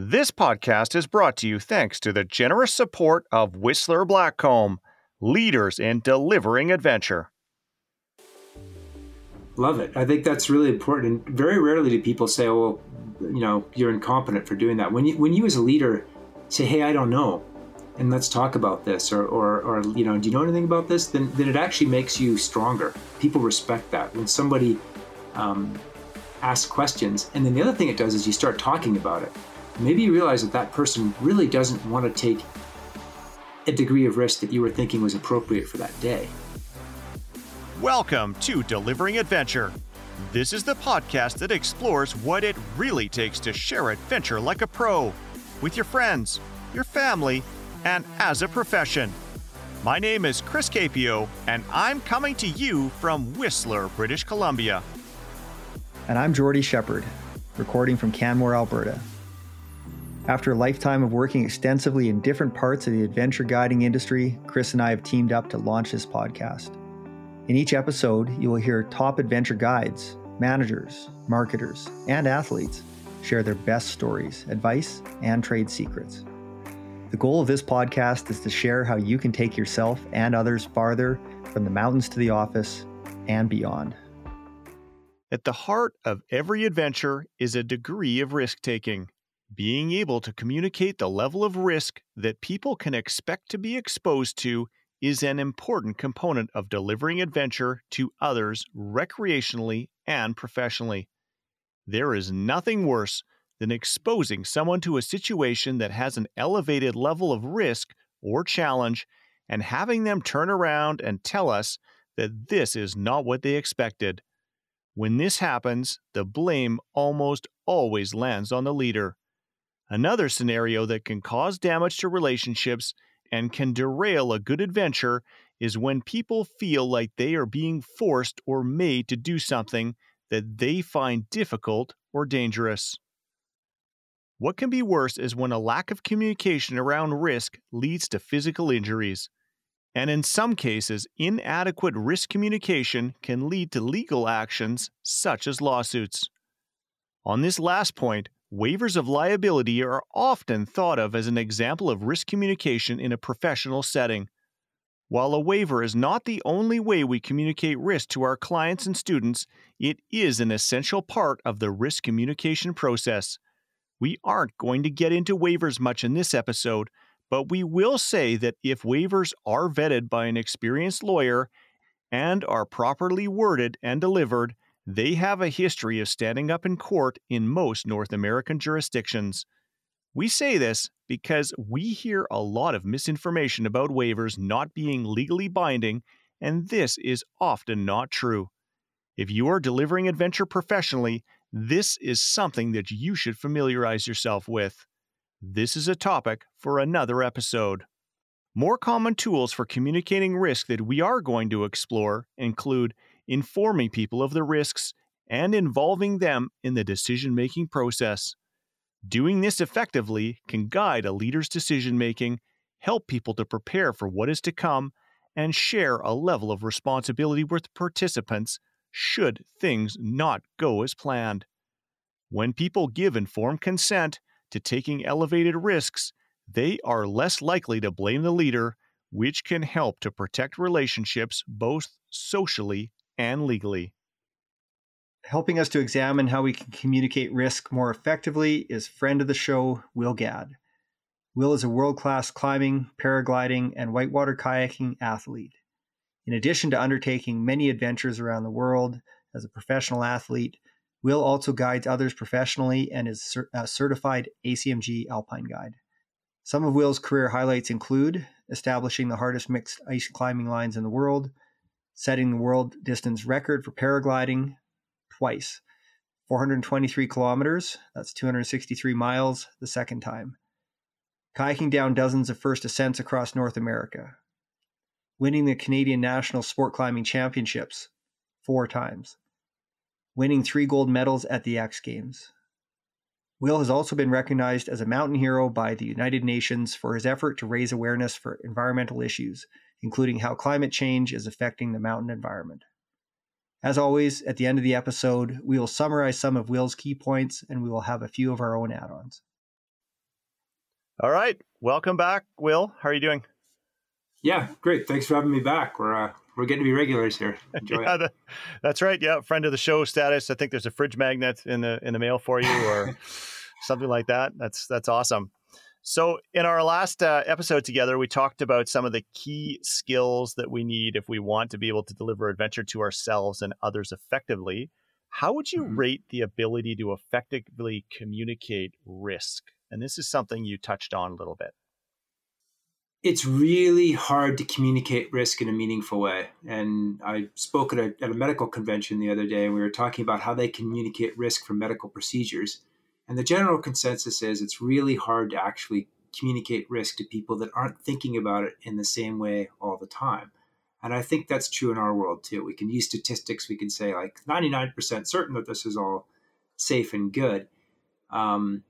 This podcast is brought to you thanks to the generous support of Whistler Blackcomb, leaders in delivering adventure. Love it. I think that's really important. And very rarely do people say, well, you know, you're incompetent for doing that. When you as a leader say, hey, I don't know, and let's talk about this, or you know, do you know anything about this? Then it actually makes you stronger. People respect that. When somebody asks questions, and then the other thing it does is you start talking about it. Maybe you realize that that person really doesn't want to take a degree of risk that you were thinking was appropriate for that day. Welcome to Delivering Adventure. This is the podcast that explores what it really takes to share adventure like a pro, with your friends, your family, and as a profession. My name is Chris Capio, and I'm coming to you from Whistler, British Columbia. And I'm Jordy Shepherd, recording from Canmore, Alberta. After a lifetime of working extensively in different parts of the adventure guiding industry, Chris and I have teamed up to launch this podcast. In each episode, you will hear top adventure guides, managers, marketers, and athletes share their best stories, advice, and trade secrets. The goal of this podcast is to share how you can take yourself and others farther, from the mountains to the office and beyond. At the heart of every adventure is a degree of risk-taking. Being able to communicate the level of risk that people can expect to be exposed to is an important component of delivering adventure to others recreationally and professionally. There is nothing worse than exposing someone to a situation that has an elevated level of risk or challenge and having them turn around and tell us that this is not what they expected. When this happens, the blame almost always lands on the leader. Another scenario that can cause damage to relationships and can derail a good adventure is when people feel like they are being forced or made to do something that they find difficult or dangerous. What can be worse is when a lack of communication around risk leads to physical injuries. And in some cases, inadequate risk communication can lead to legal actions such as lawsuits. On this last point, waivers of liability are often thought of as an example of risk communication in a professional setting. While a waiver is not the only way we communicate risk to our clients and students, it is an essential part of the risk communication process. We aren't going to get into waivers much in this episode, but we will say that if waivers are vetted by an experienced lawyer and are properly worded and delivered, they have a history of standing up in court in most North American jurisdictions. We say this because we hear a lot of misinformation about waivers not being legally binding, and this is often not true. If you are delivering adventure professionally, this is something that you should familiarize yourself with. This is a topic for another episode. More common tools for communicating risk that we are going to explore include informing people of the risks and involving them in the decision-making process. Doing this effectively can guide a leader's decision-making, help people to prepare for what is to come, and share a level of responsibility with participants should things not go as planned. When people give informed consent to taking elevated risks, they are less likely to blame the leader, which can help to protect relationships both socially and legally. Helping us to examine how we can communicate risk more effectively is friend of the show, Will Gadd. Will is a world-class climbing, paragliding, and whitewater kayaking athlete. In addition to undertaking many adventures around the world as a professional athlete, Will also guides others professionally and is a certified ACMG alpine guide. Some of Will's career highlights include establishing the hardest mixed ice climbing lines in the world, setting the world distance record for paragliding twice, 423 kilometers, that's 263 miles the second time, kayaking down dozens of first ascents across North America, winning the Canadian National Sport Climbing Championships 4 times, winning 3 gold medals at the X Games. Will has also been recognized as a mountain hero by the United Nations for his effort to raise awareness for environmental issues, including how climate change is affecting the mountain environment. As always, at the end of the episode, we will summarize some of Will's key points, and we will have a few of our own add-ons. All right. Welcome back, Will. How are you doing? Yeah, great. Thanks for having me back. We're getting to be regulars here. Enjoy. Yeah, that's right. Yeah, friend of the show status. I think there's a fridge magnet in the mail for you or something like that. That's awesome. So in our last episode together, we talked about some of the key skills that we need if we want to be able to deliver adventure to ourselves and others effectively. How would you rate the ability to effectively communicate risk? And this is something you touched on a little bit. It's really hard to communicate risk in a meaningful way. And I spoke at a medical convention the other day, and we were talking about how they communicate risk for medical procedures. And the general consensus is it's really hard to actually communicate risk to people that aren't thinking about it in the same way all the time. And I think that's true in our world too. We can use statistics. We can say like 99% certain that this is all safe and good. And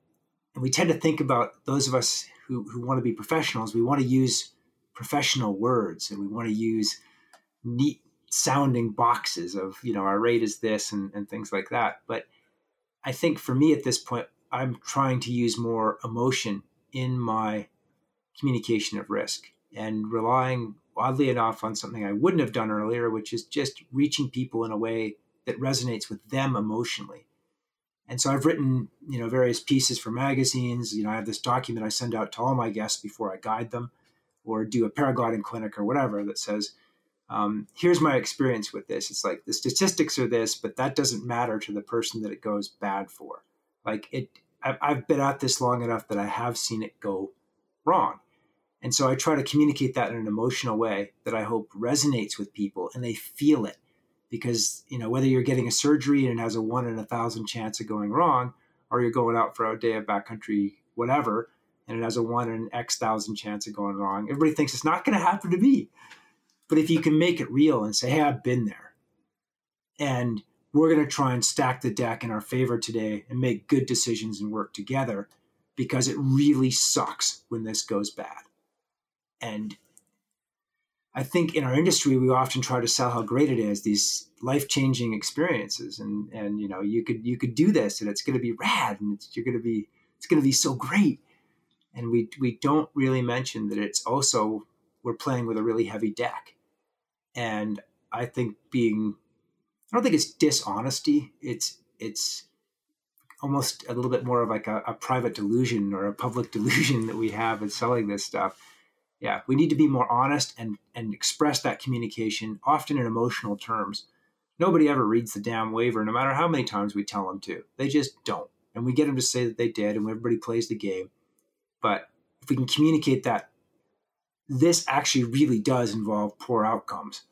we tend to think about those of us who want to be professionals, we want to use professional words and we want to use neat sounding boxes of, you know, our rate is this and things like that. But I think for me at this point, I'm trying to use more emotion in my communication of risk and relying oddly enough on something I wouldn't have done earlier, which is just reaching people in a way that resonates with them emotionally. And so I've written, you know, various pieces for magazines. You know, I have this document I send out to all my guests before I guide them or do a paragliding clinic or whatever that says, here's my experience with this. It's like the statistics are this, but that doesn't matter to the person that it goes bad for. Like I've been at this long enough that I have seen it go wrong. And so I try to communicate that in an emotional way that I hope resonates with people and they feel it. Because, you know, whether you're getting a surgery and it has a 1 in 1,000 chance of going wrong, or you're going out for a day of backcountry, whatever, and it has a 1 in X thousand chance of going wrong, everybody thinks it's not going to happen to me. But if you can make it real and say, hey, I've been there, and we're going to try and stack the deck in our favor today and make good decisions and work together because it really sucks when this goes bad. And I think in our industry, we often try to sell how great it is, these life-changing experiences. And you know, you could do this and it's going to be rad and it's going to be so great. And we don't really mention that it's also, we're playing with a really heavy deck. And I think I don't think it's dishonesty. It's almost a little bit more of like a private delusion or a public delusion that we have in selling this stuff. Yeah, we need to be more honest and express that communication, often in emotional terms. Nobody ever reads the damn waiver, no matter how many times we tell them to. They just don't. And we get them to say that they did, and everybody plays the game. But if we can communicate that, this actually really does involve poor outcomes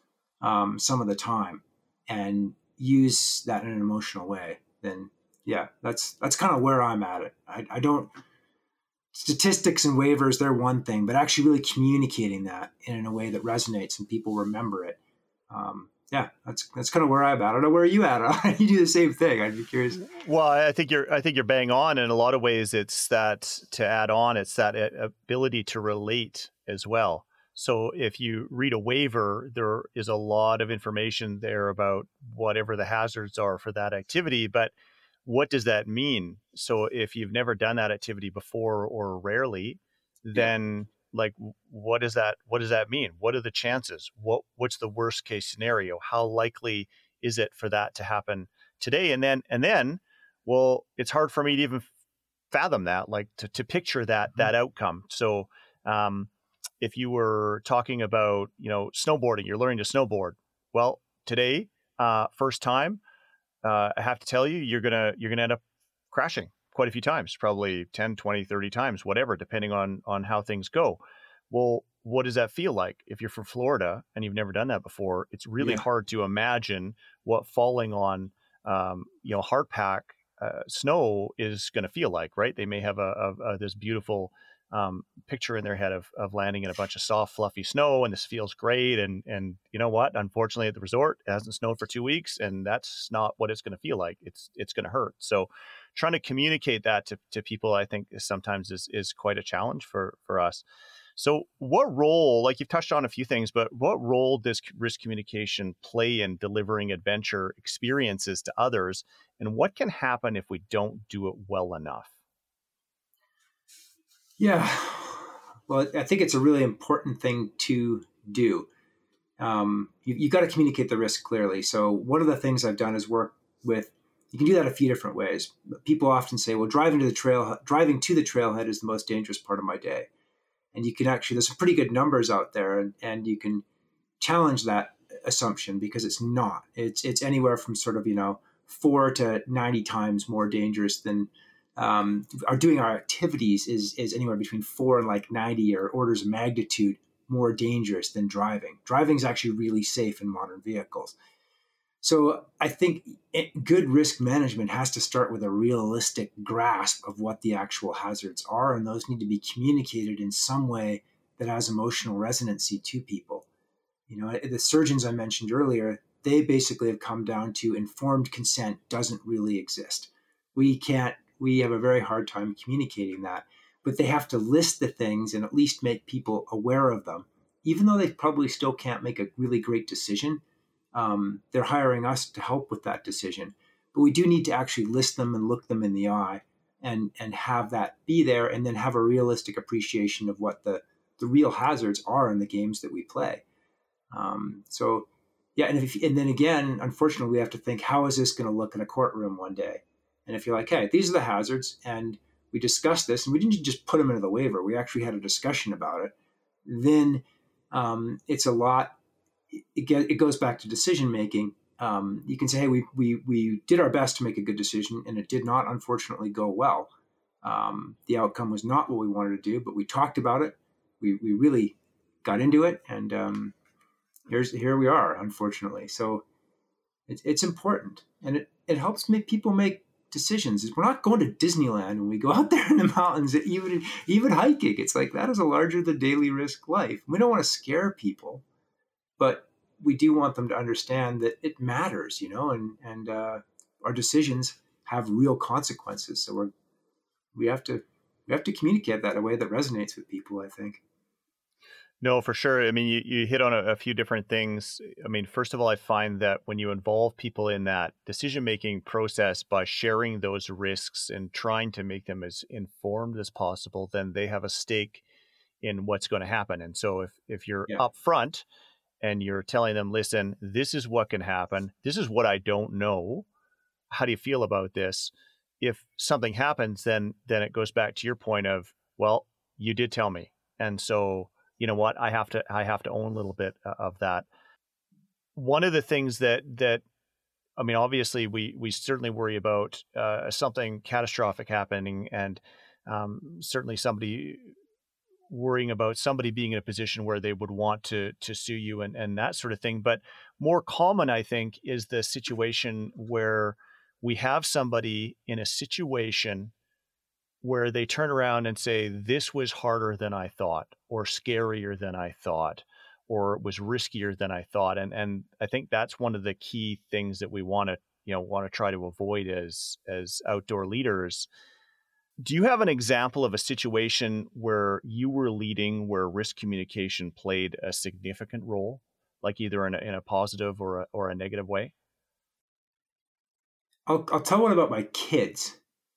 some of the time, and use that in an emotional way, then, yeah, that's kind of where I'm at it. I don't... Statistics and waivers, they're one thing, but actually really communicating that in a way that resonates and people remember it. That's kind of where I'm at. I don't know where you at. You do the same thing. I'd be curious. Well, I think you're bang on in a lot of ways. It's that, to add on, it's that ability to relate as well. So if you read a waiver, there is a lot of information there about whatever the hazards are for that activity, but what does that mean? So if you've never done that activity before or rarely, then like, what does that mean? What are the chances? What's the worst case scenario? How likely is it for that to happen today? And then, well, it's hard for me to even fathom that, like to picture that outcome. So, if you were talking about, you know, snowboarding, you're learning to snowboard. Well, today, first time, I have to tell you, you're going to end up crashing quite a few times, probably 10, 20, 30 times, whatever, depending on how things go. Well, what does that feel like? If you're from Florida and you've never done that before, it's really hard to imagine what falling on, hard pack snow is going to feel like, right? They may have a this beautiful picture in their head of landing in a bunch of soft, fluffy snow, and this feels great. And you know what? Unfortunately, at the resort, it hasn't snowed for 2 weeks, and that's not what it's going to feel like. It's going to hurt. So, trying to communicate that to people, I think, is sometimes quite a challenge for us. So, what role? Like you've touched on a few things, but what role does risk communication play in delivering adventure experiences to others, and what can happen if we don't do it well enough? Yeah, Well, I think it's a really important thing to do. You got to communicate the risk clearly. So one of the things I've done is work with, you can do that a few different ways. People often say, well, driving to the trailhead is the most dangerous part of my day. And you can actually, there's some pretty good numbers out there, and you can challenge that assumption, because it's not. It's anywhere from sort of, 4 to 90 times more dangerous than our activities is anywhere between 4 and 90 or orders of magnitude more dangerous than driving. Driving is actually really safe in modern vehicles. So I think good risk management has to start with a realistic grasp of what the actual hazards are, and those need to be communicated in some way that has emotional resonancy to people. The surgeons I mentioned earlier, they basically have come down to informed consent doesn't really exist. We have a very hard time communicating that, but they have to list the things and at least make people aware of them. Even though they probably still can't make a really great decision, they're hiring us to help with that decision. But we do need to actually list them and look them in the eye and have that be there, and then have a realistic appreciation of what the real hazards are in the games that we play. And then again, unfortunately, we have to think, how is this going to look in a courtroom one day? And if you're like, hey, these are the hazards, and we discussed this, and we didn't just put them into the waiver, we actually had a discussion about it, then it's a lot. It goes back to decision making. You can say, hey, we did our best to make a good decision, and it did not, unfortunately, go well. The outcome was not what we wanted to do, but we talked about it. We really got into it, and here we are, unfortunately. So it's important, and it helps make people make decisions. We're not going to Disneyland when we go out there in the mountains, even hiking. It's like, that is a larger than daily risk life. We don't want to scare people, but we do want them to understand that it matters, and our decisions have real consequences. So we have to communicate that in a way that resonates with people, I think. No, for sure. I mean, you hit on a few different things. I mean, first of all, I find that when you involve people in that decision-making process by sharing those risks and trying to make them as informed as possible, then they have a stake in what's going to happen. And so if you're upfront and you're telling them, listen, this is what can happen. This is what I don't know. How do you feel about this? If something happens, then it goes back to your point of, well, you did tell me. And so, you know what, I have to own a little bit of that. One of the things that I mean, obviously, we certainly worry about something catastrophic happening, and certainly somebody worrying about somebody being in a position where they would want to sue you and that sort of thing. But more common, I think, is the situation where we have somebody in a situation where they turn around and say, this was harder than I thought, or scarier than I thought, or was riskier than I thought. And I think that's one of the key things that we want to try to avoid as outdoor leaders. Do you have an example of a situation where you were leading where risk communication played a significant role, like either in a positive or a negative way? I'll tell one about my kids,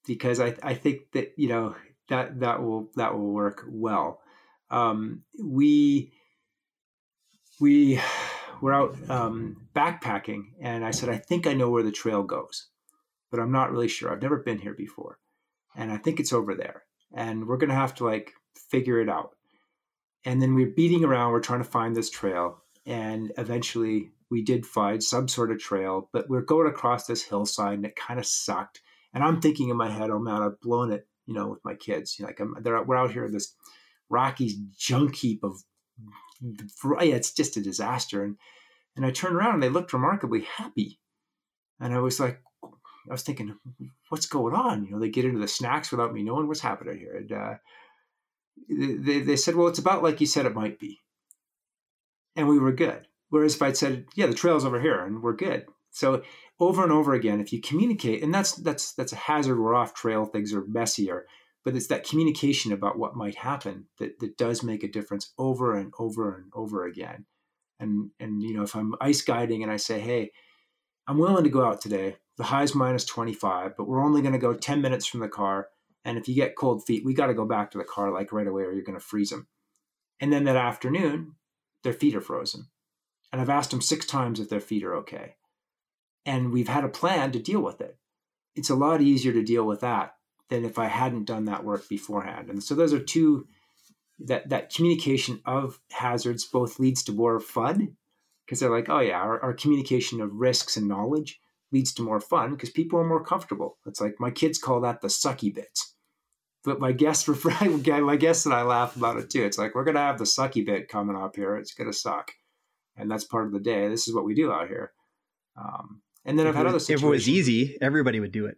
because I think that, that will work well. We were out backpacking, and I said, I think I know where the trail goes, but I'm not really sure. I've never been here before, and I think it's over there, and we're going to have to figure it out. And then we're beating around. We're trying to find this trail, and eventually we did find some sort of trail, but we're going across this hillside, and it kind of sucked. And I'm thinking in my head, oh man, I've blown it, with my kids. We're out here in this Rockies junk heap of, it's just a disaster. And I turned around, and they looked remarkably happy. And I was thinking, what's going on? They get into the snacks without me knowing what's happening here. And they said, well, it's about like you said it might be. And we were good. Whereas if I'd said, yeah, the trail's over here, and we're good. So over and over again, if you communicate, and that's a hazard, we're off trail, things are messier, but it's that communication about what might happen that does make a difference over and over and over again. And if I'm ice guiding and I say, hey, I'm willing to go out today, the high's minus 25, but we're only going to go 10 minutes from the car. And if you get cold feet, we got to go back to the car right away, or you're going to freeze them. And then that afternoon, their feet are frozen. And I've asked them 6 times if their feet are okay. And we've had a plan to deal with it. It's a lot easier to deal with that than if I hadn't done that work beforehand. And so those are two, that communication of hazards both leads to more fun, because they're like, oh yeah, our communication of risks and knowledge leads to more fun because people are more comfortable. It's like my kids call that the sucky bits. But my guests and I laugh about it too. It's like, we're going to have the sucky bit coming up here. It's going to suck. And that's part of the day. This is what we do out here. And then I've had other situations. If it was easy, everybody would do it.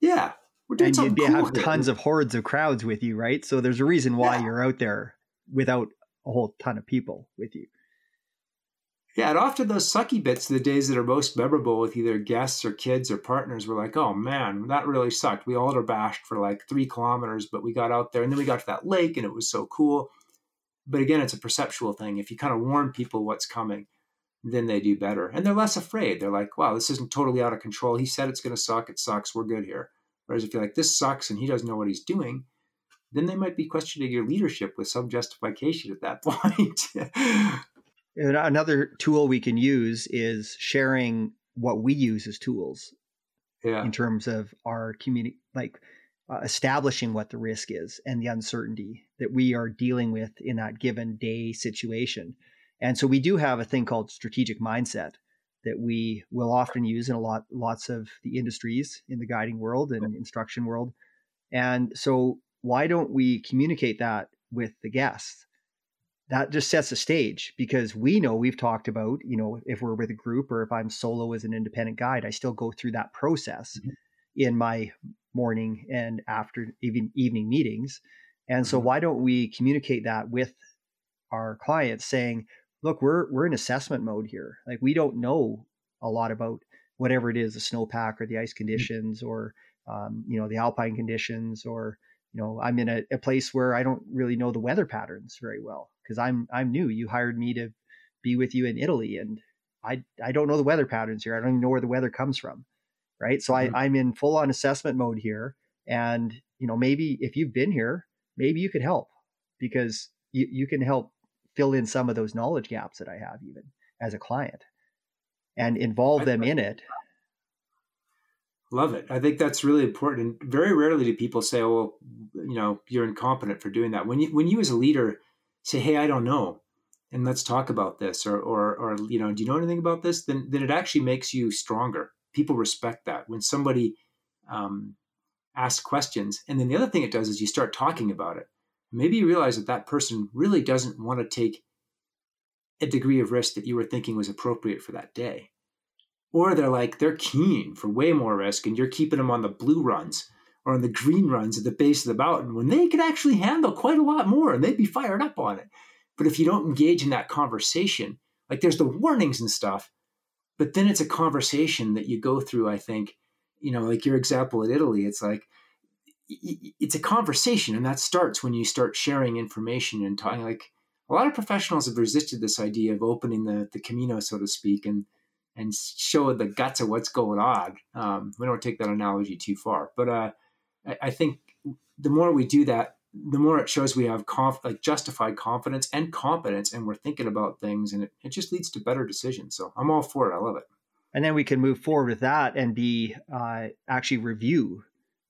Yeah. We're doing something cool. And you'd have tons of hordes of crowds with you, right? So there's a reason why you're out there without a whole ton of people with you. Yeah, and often those sucky bits are the days that are most memorable with either guests or kids or partners. We're like, oh man, that really sucked. We all are bashed for like 3 kilometers, but we got out there and then we got to that lake and it was so cool. But again, it's a perceptual thing. If you kind of warn people what's coming, then they do better. And they're less afraid. They're like, wow, this isn't totally out of control. He said it's going to suck. It sucks. We're good here. Whereas if you're like, this sucks and he doesn't know what he's doing, then they might be questioning your leadership with some justification at that point. Another tool we can use is sharing what we use as tools in terms of our community, like establishing what the risk is and the uncertainty that we are dealing with in that given day situation. And so we do have a thing called strategic mindset that we will often use in lots of the industries in the guiding world and instruction world. And so why don't we communicate that with the guests? That just sets the stage, because we know, we've talked about, you know, if we're with a group or if I'm solo as an independent guide, I still go through that process in my morning and after even evening meetings. And so why don't we communicate that with our clients, saying, look, we're in assessment mode here. Like, we don't know a lot about whatever it is, the snowpack or the ice conditions or, you know, the alpine conditions, or, you know, I'm in a place where I don't really know the weather patterns very well. Because I'm new. You hired me to be with you in Italy, and I don't know the weather patterns here. I don't even know where the weather comes from, right? So I'm in full on assessment mode here. And you know, maybe if you've been here, maybe you could help, because you can help fill in some of those knowledge gaps that I have, even as a client, and involve them in it. Love it. I think that's really important. And very rarely do people say, "Well, you know, you're incompetent for doing that." When you as a leader say, hey, I don't know, and let's talk about this, or you know, do you know anything about this? Then it actually makes you stronger. People respect that. When somebody asks questions, and then the other thing it does is you start talking about it. Maybe you realize that that person really doesn't want to take a degree of risk that you were thinking was appropriate for that day. Or they're like, they're keen for way more risk, and you're keeping them on the blue runs or on the green runs at the base of the mountain, when they could actually handle quite a lot more and they'd be fired up on it. But if you don't engage in that conversation, like, there's the warnings and stuff, but then it's a conversation that you go through, I think, you know, like your example in Italy, it's like, it's a conversation, and that starts when you start sharing information and talking. Like, a lot of professionals have resisted this idea of opening the Camino, so to speak, and show the guts of what's going on. We don't take that analogy too far, but, I think the more we do that, the more it shows we have justified confidence and competence, and we're thinking about things, and it just leads to better decisions. So I'm all for it. I love it. And then we can move forward with that and be actually review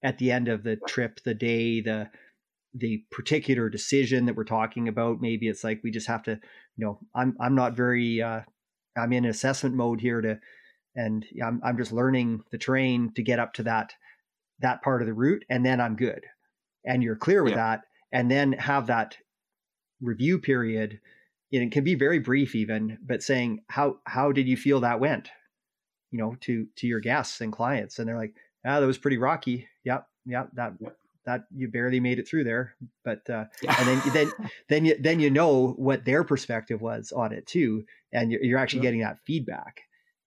at the end of the trip, the day, the particular decision that we're talking about. Maybe it's like, we just have to, you know, I'm not very, I'm in assessment mode here and I'm just learning the terrain to get up to that part of the route, and then I'm good. And you're clear with that, and then have that review period. And it can be very brief even, but saying, how did you feel that went, you know, to your guests and clients? And they're like, that was pretty rocky. That you barely made it through there. But, and then you know what their perspective was on it too. And you're actually getting that feedback,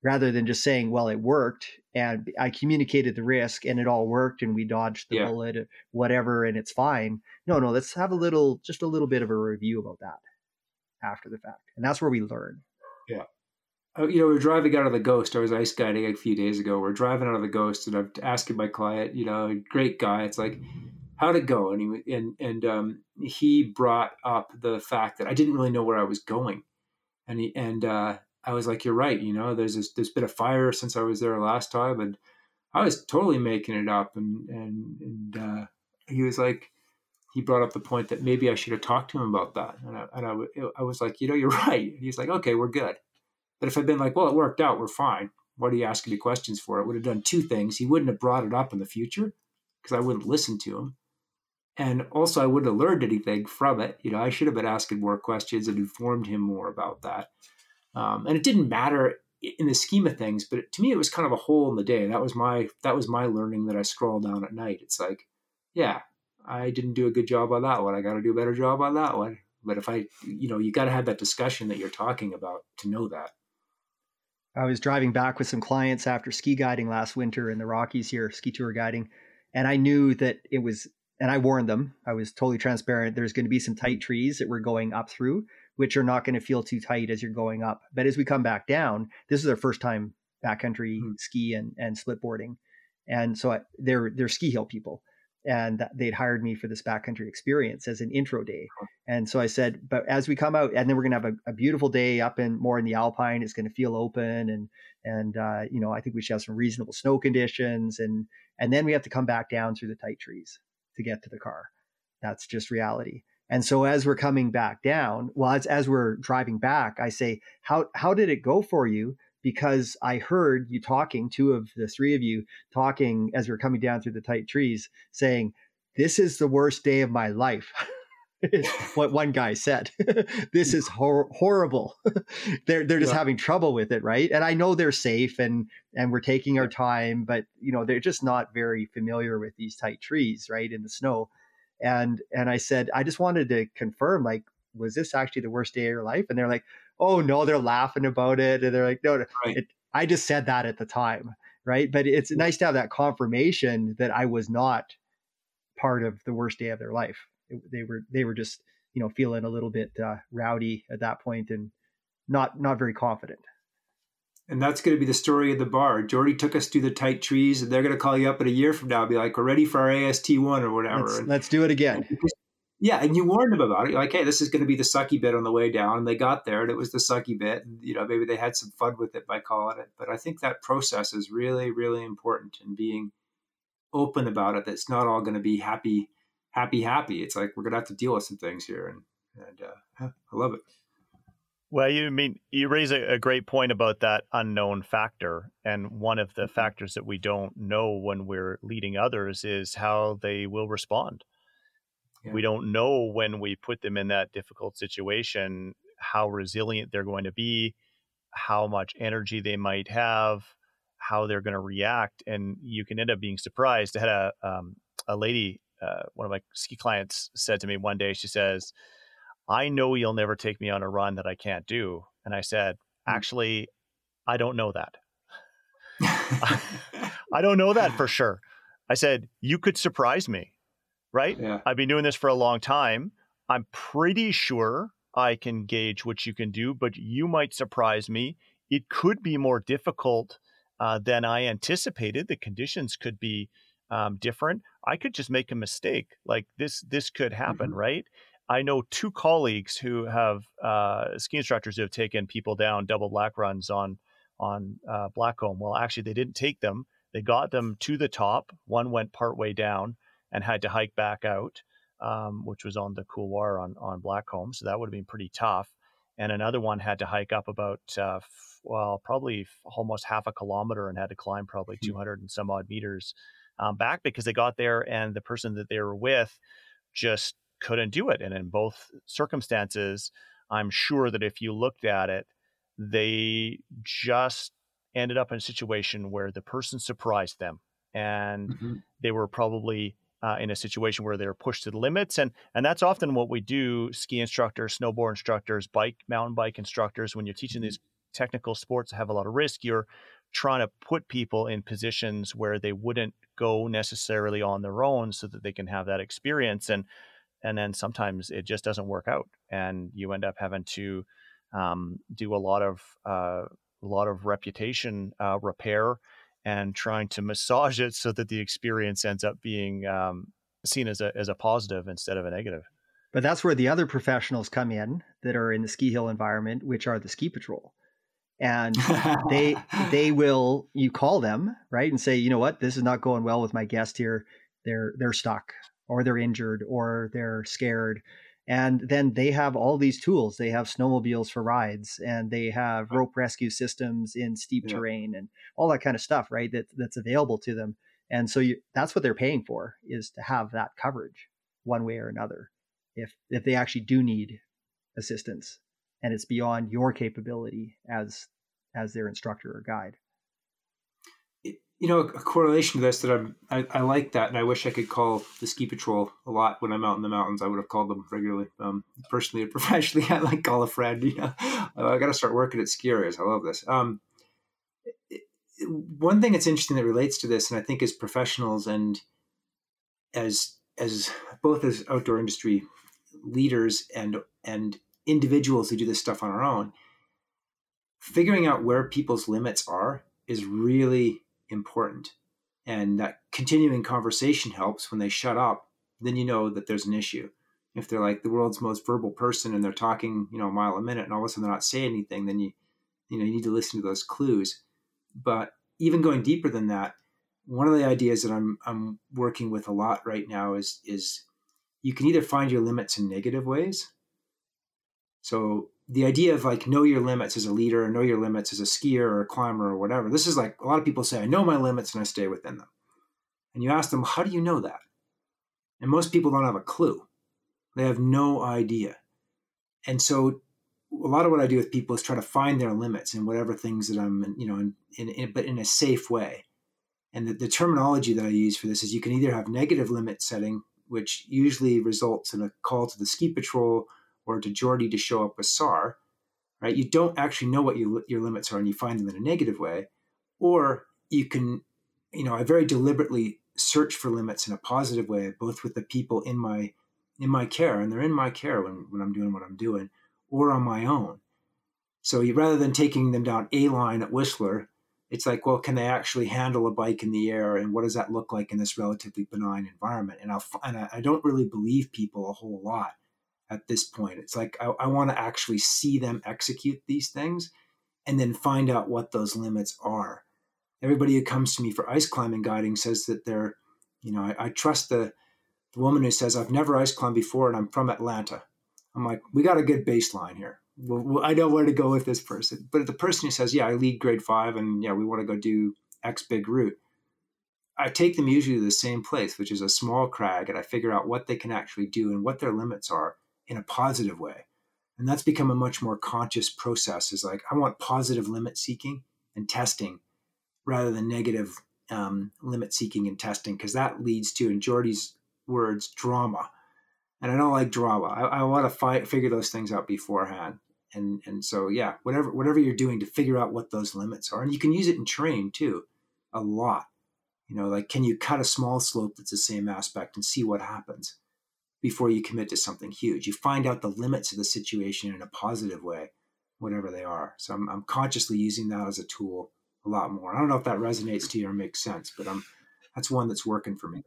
rather than just saying, well, it worked and I communicated the risk and it all worked and we dodged the bullet or whatever and it's fine. No, let's have a little bit of a review about that after the fact. And that's where we learn. Yeah. You know, we were driving out of the Ghost. I was ice guiding a few days ago. We're driving out of the Ghost, and I'm asking my client, you know, great guy. It's like, how'd it go? And he brought up the fact that I didn't really know where I was going. And I was like, you're right. You know, there's this bit of fire since I was there last time, and I was totally making it up. And he was like, he brought up the point that maybe I should have talked to him about that. And I was like, you know, you're right. And he's like, okay, we're good. But if I'd been like, well, it worked out, we're fine. What are you asking me questions for? It would have done two things. He wouldn't have brought it up in the future because I wouldn't listen to him. And also I wouldn't have learned anything from it. You know, I should have been asking more questions and informed him more about that. And it didn't matter in the scheme of things, but to me, it was kind of a hole in the day. That was my learning that I scroll down at night. It's like, yeah, I didn't do a good job on that one. I got to do a better job on that one. But if I, you know, you got to have that discussion that you're talking about to know that. I was driving back with some clients after ski guiding last winter in the Rockies here, ski tour guiding. And I knew that it was, and I warned them, I was totally transparent. There's going to be some tight trees that we're going up through, which are not going to feel too tight as you're going up. But as we come back down, this is their first time backcountry ski and split boarding. And so they're ski hill people. And they'd hired me for this backcountry experience as an intro day. And so I said, but as we come out, and then we're going to have a beautiful day up in more in the Alpine, it's going to feel open. And you know, I think we should have some reasonable snow conditions. And then we have to come back down through the tight trees to get to the car. That's just reality. And so as we're coming back down, well, as we're driving back, I say, how did it go for you? Because I heard you talking, two of the three of you talking as we're coming down through the tight trees, saying, this is the worst day of my life. What one guy said, this is horrible. They're just having trouble with it, right? And I know they're safe and we're taking our time, but you know, they're just not very familiar with these tight trees, right, in the snow. And I said, I just wanted to confirm, like, was this actually the worst day of your life? And they're like, oh no, they're laughing about it. And they're like, no, right. I just said that at the time. Right. But it's nice to have that confirmation that I was not part of the worst day of their life. They were just, you know, feeling a little bit rowdy at that point and not very confident. And that's going to be the story of the bar. Jordy took us through the tight trees, and they're going to call you up in a year from now and be like, we're ready for our AST1 or whatever. Let's do it again. Yeah, and you warned them about it. You're like, hey, this is going to be the sucky bit on the way down. And they got there, and it was the sucky bit. And, you know, maybe they had some fun with it by calling it. But I think that process is really, really important, and being open about it. That's not all going to be happy, happy, happy. It's like we're going to have to deal with some things here, and I love it. Well, you raise a great point about that unknown factor. And one of the factors that we don't know when we're leading others is how they will respond. We don't know when we put them in that difficult situation, how resilient they're going to be, how much energy they might have, how they're going to react. And you can end up being surprised. I had a lady, one of my ski clients said to me one day, she says, I know you'll never take me on a run that I can't do. And I said, actually, I don't know that. I don't know that for sure. I said, you could surprise me. Right? Yeah. I've been doing this for a long time. I'm pretty sure I can gauge what you can do, but you might surprise me. It could be more difficult than I anticipated. The conditions could be different. I could just make a mistake. Like this could happen, right? I know two colleagues who have ski instructors who have taken people down double black runs on Blackcomb. Well, actually, they didn't take them. They got them to the top. One went partway down and had to hike back out, which was on the couloir on Blackcomb. So that would have been pretty tough. And another one had to hike up about, probably almost half a kilometer and had to climb probably 200 and some odd meters back because they got there and the person that they were with just couldn't do it. And in both circumstances, I'm sure that if you looked at it, they just ended up in a situation where the person surprised them. And they were probably... in a situation where they're pushed to the limits. And that's often what we do, ski instructors, snowboard instructors, mountain bike instructors, when you're teaching these technical sports that have a lot of risk, you're trying to put people in positions where they wouldn't go necessarily on their own so that they can have that experience. And then sometimes it just doesn't work out. And you end up having to do a lot of reputation repair and trying to massage it so that the experience ends up being seen as a positive instead of a negative. But that's where the other professionals come in that are in the ski hill environment, which are the ski patrol. And they will, you call them, right, and say, you know what, this is not going well with my guest here. They're stuck, or they're injured, or they're scared. And then they have all these tools. They have snowmobiles for rides, and they have rope rescue systems in steep terrain and all that kind of stuff, right? That's available to them. And so that's what they're paying for, is to have that coverage one way or another. If they actually do need assistance and it's beyond your capability as their instructor or guide. You know, a correlation to this that I like that, and I wish I could call the ski patrol a lot when I'm out in the mountains. I would have called them regularly. Personally and professionally, I like call a friend. You know, I got to start working at ski areas. I love this. One thing that's interesting that relates to this, and I think as professionals and as both as outdoor industry leaders and individuals who do this stuff on our own, figuring out where people's limits are is really important. And that continuing conversation helps. When they shut up, then you know that there's an issue. If they're like the world's most verbal person and they're talking, you know, a mile a minute, and all of a sudden they're not saying anything, then you need to listen to those clues. But even going deeper than that, one of the ideas that I'm working with a lot right now is you can either find your limits in negative ways. So the idea of like, know your limits as a leader, or know your limits as a skier or a climber or whatever. This is like, a lot of people say, I know my limits and I stay within them. And you ask them, how do you know that? And most people don't have a clue. They have no idea. And so a lot of what I do with people is try to find their limits in whatever things that I'm, you know, but in a safe way. And the terminology that I use for this is you can either have negative limit setting, which usually results in a call to the ski patrol or to Jordy to show up with SAR, right? You don't actually know what your limits are and you find them in a negative way. Or you can, you know, I very deliberately search for limits in a positive way, both with the people in my care, and they're in my care when I'm doing what I'm doing, or on my own. So rather than taking them down a line at Whistler, it's like, well, can they actually handle a bike in the air? And what does that look like in this relatively benign environment? And I don't really believe people a whole lot at this point. It's like, I want to actually see them execute these things and then find out what those limits are. Everybody who comes to me for ice climbing guiding says that they're, you know, I trust the woman who says, I've never ice climbed before and I'm from Atlanta. I'm like, we got a good baseline here. I know where to go with this person. But the person who says, yeah, I lead grade 5 and yeah, we want to go do X big route, I take them usually to the same place, which is a small crag, and I figure out what they can actually do and what their limits are in a positive way. And that's become a much more conscious process, is like, I want positive limit seeking and testing rather than negative limit seeking and testing, because that leads to, in Jordy's words, drama. And I don't like drama. I want to figure those things out beforehand. And so, yeah, whatever you're doing to figure out what those limits are, and you can use it in terrain too, a lot. You know, like, can you cut a small slope that's the same aspect and see what happens before you commit to something huge? You find out the limits of the situation in a positive way, whatever they are. So I'm consciously using that as a tool a lot more. I don't know if that resonates to you or makes sense, but that's one that's working for me.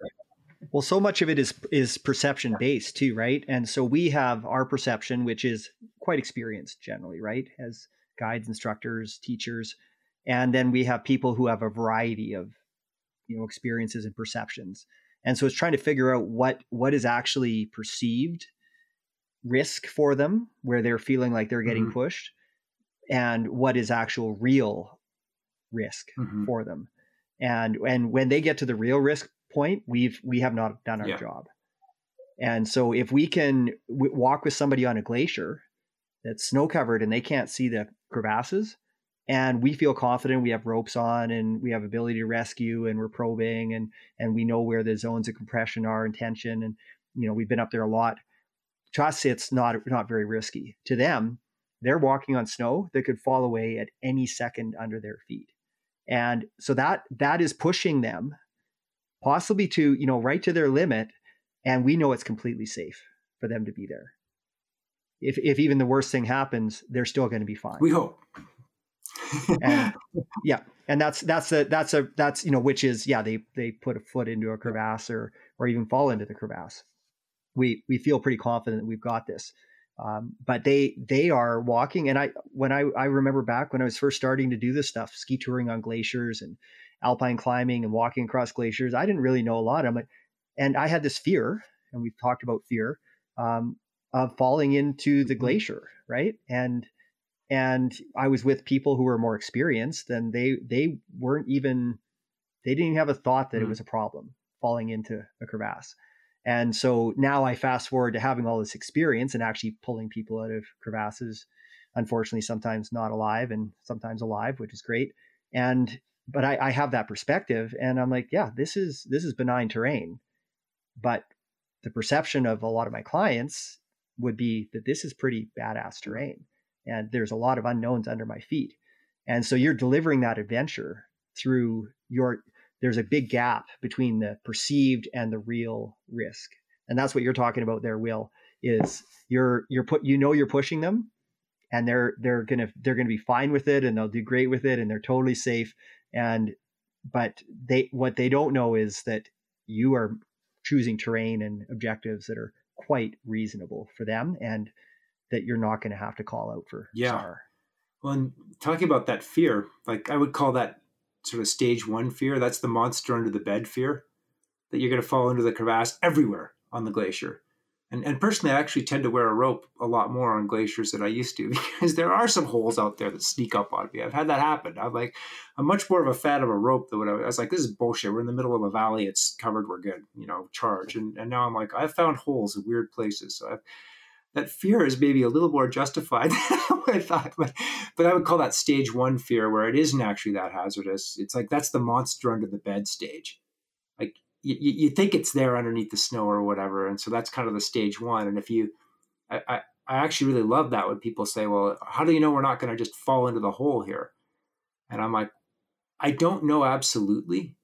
Well, so much of it is perception based too, right? And so we have our perception, which is quite experienced generally, right? As guides, instructors, teachers. And then we have people who have a variety of, you know, experiences and perceptions. And so it's trying to figure out what is actually perceived risk for them, where they're feeling like they're getting pushed, and what is actual real risk for them. And when they get to the real risk point, we have not done our job. And so if we can walk with somebody on a glacier that's snow covered and they can't see the crevasses, and we feel confident we have ropes on and we have ability to rescue and we're probing and we know where the zones of compression are and tension. And, you know, we've been up there a lot. To us, it's not very risky. To them, they're walking on snow that could fall away at any second under their feet. And so that is pushing them possibly to, you know, right to their limit. And we know it's completely safe for them to be there. If even the worst thing happens, they're still going to be fine. We hope. And yeah, and that's you know, which is, yeah, they put a foot into a crevasse or even fall into the crevasse. We feel pretty confident that we've got this. But they are walking. And I remember back when I was first starting to do this stuff, ski touring on glaciers and alpine climbing and walking across glaciers, I didn't really know a lot. And I had this fear, and we've talked about fear, of falling into the glacier. Right. And I was with people who were more experienced, and they didn't even have a thought that it was a problem falling into a crevasse. And so now I fast forward to having all this experience and actually pulling people out of crevasses, unfortunately, sometimes not alive and sometimes alive, which is great. But I have that perspective, and I'm like, yeah, this is benign terrain. But the perception of a lot of my clients would be that this is pretty badass terrain, and there's a lot of unknowns under my feet. And so you're delivering that adventure through there's a big gap between the perceived and the real risk. And that's what you're talking about there, Will, is you're pushing them, and they're going to be fine with it, and they'll do great with it, and they're totally safe. But what they don't know is that you are choosing terrain and objectives that are quite reasonable for them, and that you're not going to have to call out for SAR. Well, and talking about that fear, like I would call that sort of stage one fear. That's the monster under the bed fear, that you're going to fall into the crevasse everywhere on the glacier. And personally, I actually tend to wear a rope a lot more on glaciers than I used to, because there are some holes out there that sneak up on me. I've had that happen. I'm much more of a fan of a rope than what I was like, this is bullshit. We're in the middle of a valley. It's covered. We're good, you know, charge. And now I'm like, I've found holes in weird places. So that fear is maybe a little more justified than what I thought. But I would call that stage one fear, where it isn't actually that hazardous. It's like, that's the monster under the bed stage. Like, you think it's there underneath the snow or whatever. And so that's kind of the stage one. And if I actually really love that when people say, well, how do you know we're not going to just fall into the hole here? And I'm like, I don't know absolutely,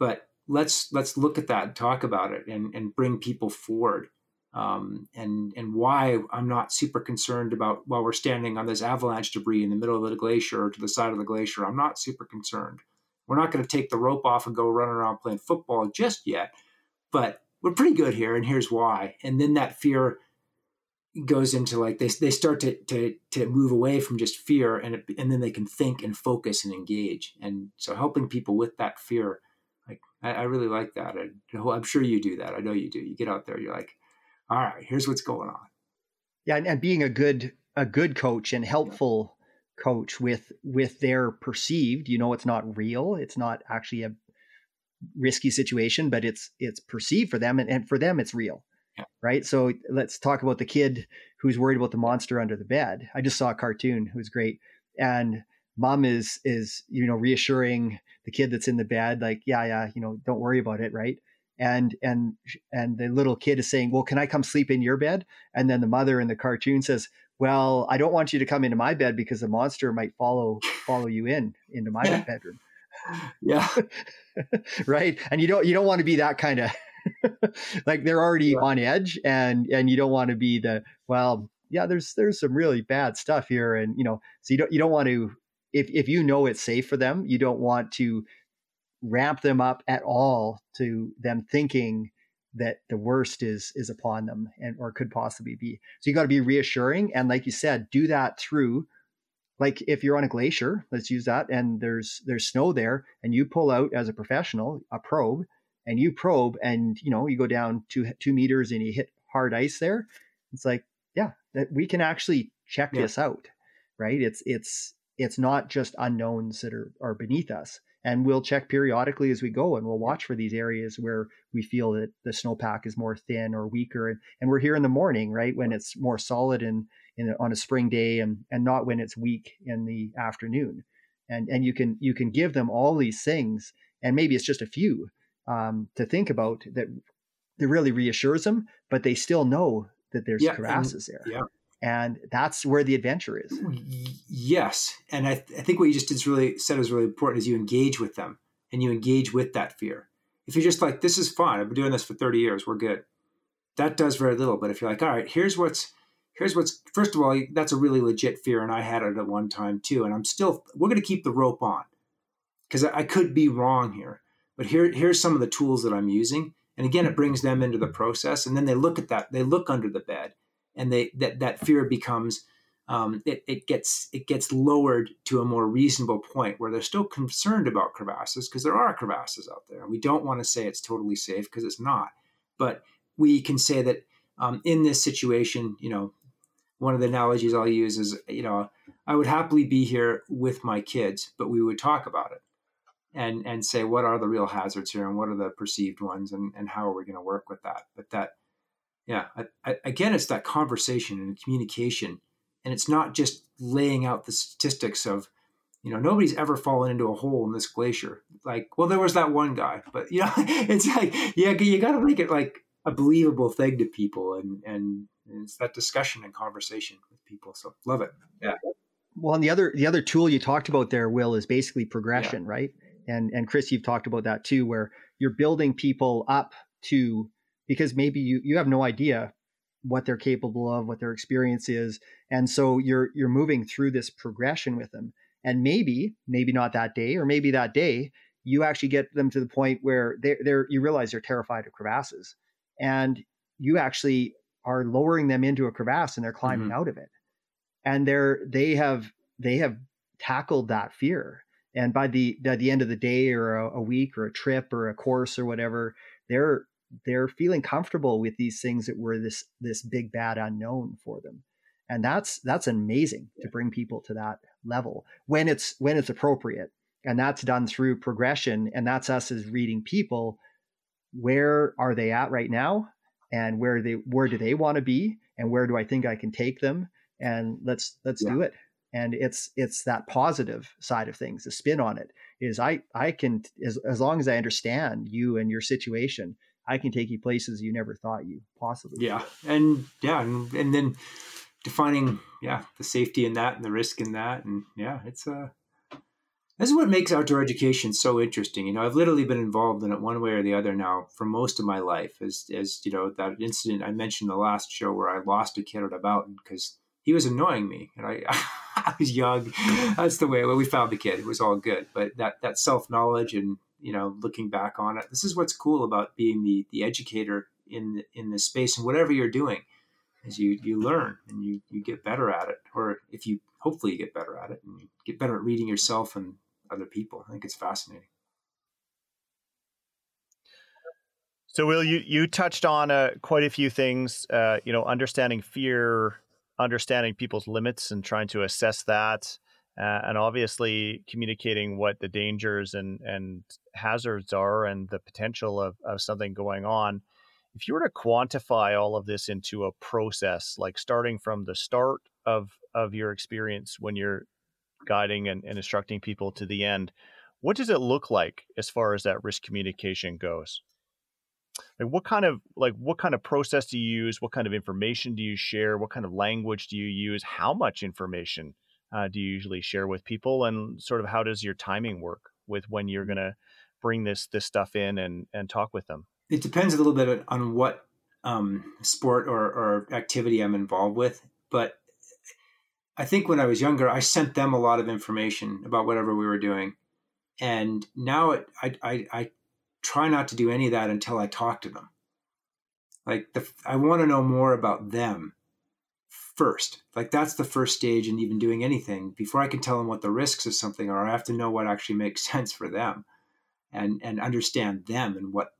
but let's look at that and talk about it and bring people forward. And why I'm not super concerned about, while we're standing on this avalanche debris in the middle of the glacier or to the side of the glacier, I'm not super concerned. We're not going to take the rope off and go run around playing football just yet, but we're pretty good here, and here's why. And then that fear goes into, like, they start to move away from just fear, and then they can think and focus and engage. And so helping people with that fear, like I really like that. I'm sure you do that. I know you do. You get out there, you're like, all right, here's what's going on. Yeah, and being a good coach and helpful coach with their perceived, you know, it's not real, it's not actually a risky situation, but it's perceived for them, and for them it's real. Yeah. Right. So let's talk about the kid who's worried about the monster under the bed. I just saw a cartoon, it was great, and mom is you know, reassuring the kid that's in the bed, like, yeah, you know, don't worry about it, right? And the little kid is saying, well, can I come sleep in your bed? And then the mother in the cartoon says, well, I don't want you to come into my bed because the monster might follow you into my bedroom. Yeah. Right. And you don't want to be that kind of like, they're already on edge, and you don't want to be there's some really bad stuff here. And, you know, so you don't want to, if you know it's safe for them, you don't want to ramp them up at all to them thinking that the worst is upon them, and or could possibly be. So you got to be reassuring, and like you said, do that through, like, if you're on a glacier, let's use that, and there's snow there, and you pull out as a professional a probe, and you probe, and you know, you go down 2 meters and you hit hard ice there. It's like, yeah, that we can actually check this out, right? It's not just unknowns that are beneath us. And we'll check periodically as we go, and we'll watch for these areas where we feel that the snowpack is more thin or weaker. And we're here in the morning, right, when it's more solid on a spring day, and not when it's weak in the afternoon. And you can give them all these things, and maybe it's just a few to think about that really reassures them, but they still know that there's crevasses there. Yeah. And that's where the adventure is. Yes. And I think what you just did was really important, is you engage with them, and you engage with that fear. If you're just like, this is fine, I've been doing this for 30 years, we're good, that does very little. But if you're like, all right, here's what's here's what's, first of all, that's a really legit fear. And I had it at one time too. And I'm still, we're going to keep the rope on because I could be wrong here, but here's some of the tools that I'm using. And again, it brings them into the process. And then they look at that, they look under the bed and that fear becomes, it gets lowered to a more reasonable point where they're still concerned about crevasses because there are crevasses out there. And we don't want to say it's totally safe because it's not, but we can say that in this situation, you know, one of the analogies I'll use is, you know, I would happily be here with my kids, but we would talk about it and say, what are the real hazards here and what are the perceived ones and how are we going to work with that? But that, yeah, again, it's that conversation and communication. And it's not just laying out the statistics of, you know, nobody's ever fallen into a hole in this glacier. Like, well, there was that one guy, but you know, it's like, yeah, you got to make it like a believable thing to people. And it's that discussion and conversation with people. So love it. Yeah. Well, and the other tool you talked about there, Will, is basically progression, right? And Chris, you've talked about that too, where you're building people up to, because maybe you have no idea what they're capable of, what their experience is. And so you're moving through this progression with them. And maybe not that day, or maybe that day, you actually get them to the point where you realize they're terrified of crevasses. And you actually are lowering them into a crevasse and they're climbing out of it. And they have tackled that fear. And by the end of the day or a week or a trip or a course or whatever, they're feeling comfortable with these things that were this big bad unknown for them. And that's amazing to bring people to that level when it's appropriate. And that's done through progression. And that's us as reading people. Where are they at right now? And where do they want to be? And where do I think I can take them? And let's do it. And it's that positive side of things. The spin on it is I can, as long as I understand you and your situation, I can take you places you never thought you possibly could. Yeah. And then defining, the safety in that and the risk in that. And this is what makes outdoor education so interesting. You know, I've literally been involved in it one way or the other now for most of my life, as you know, that incident I mentioned in the last show where I lost a kid at a mountain because he was annoying me and I was young. That's the way, well, we found the kid. It was all good. But that self-knowledge and, you know, looking back on it, this is what's cool about being the educator in this space and whatever you're doing is you learn and you get better at it, or if you hopefully you get better at it and you get better at reading yourself and other people. I think it's fascinating. So Will, you touched on quite a few things, you know, understanding fear, understanding people's limits and trying to assess that. And obviously communicating what the dangers and hazards are and the potential of something going on. If you were to quantify all of this into a process, like starting from the start of your experience when you're guiding and instructing people to the end, what does it look like as far as that risk communication goes? Like what kind of process do you use? What kind of information do you share? What kind of language do you use? How much information do you usually share with people, and sort of how does your timing work with when you're going to bring this stuff in and talk with them? It depends a little bit on what sport or activity I'm involved with. But I think when I was younger, I sent them a lot of information about whatever we were doing. And now I try not to do any of that until I talk to them. Like I want to know more about them first. Like that's the first stage in even doing anything. Before I can tell them what the risks of something are, I have to know what actually makes sense for them and understand them and what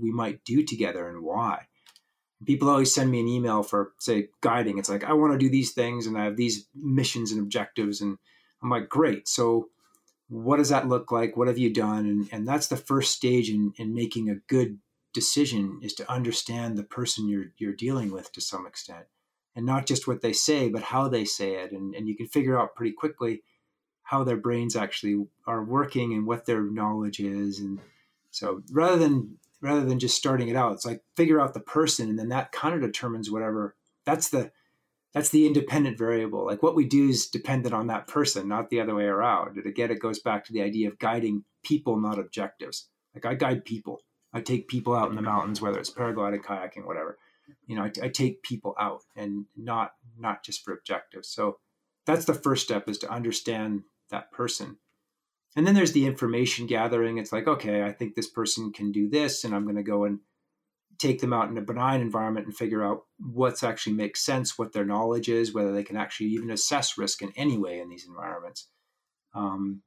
we might do together and why. People always send me an email for, say, guiding. It's like, I want to do these things and I have these missions and objectives. And I'm like, great. So what does that look like? What have you done? And that's the first stage in making a good decision, is to understand the person you're dealing with to some extent. And not just what they say, but how they say it. And you can figure out pretty quickly how their brains actually are working and what their knowledge is. And so rather than just starting it out, it's like figure out the person. And then that kind of determines whatever. That's the independent variable. Like what we do is dependent on that person, not the other way around. And again, it goes back to the idea of guiding people, not objectives. Like I guide people. I take people out in the mountains, whether it's paragliding, kayaking, whatever. You know, I take people out and not not just for objectives. So that's the first step, is to understand that person. And then there's the information gathering. It's like, okay, I think this person can do this, and I'm going to go and take them out in a benign environment and figure out what's actually makes sense, what their knowledge is, whether they can actually even assess risk in any way in these environments. And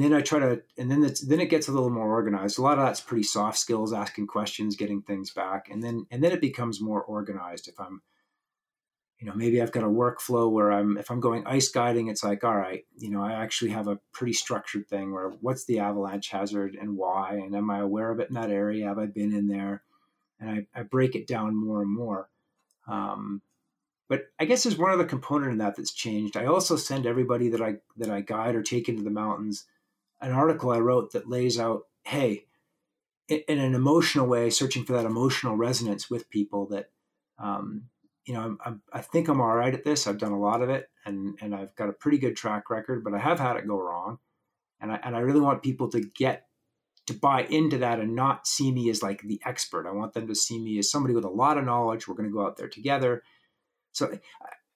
then it gets a little more organized. A lot of that's pretty soft skills, asking questions, getting things back. And then it becomes more organized. If I'm, maybe I've got a workflow where if I'm going ice guiding, it's like, all right, I actually have a pretty structured thing where what's the avalanche hazard and why, and am I aware of it in that area? Have I been in there? And I break it down more and more. But I guess there's one other component in that that's changed. I also send everybody that I guide or take into the mountains an article I wrote that lays out, hey, in an emotional way, searching for that emotional resonance with people that, I think I'm all right at this. I've done a lot of it, and I've got a pretty good track record, but I have had it go wrong. And I really want people to get to buy into that and not see me as like the expert. I want them to see me as somebody with a lot of knowledge. We're going to go out there together. So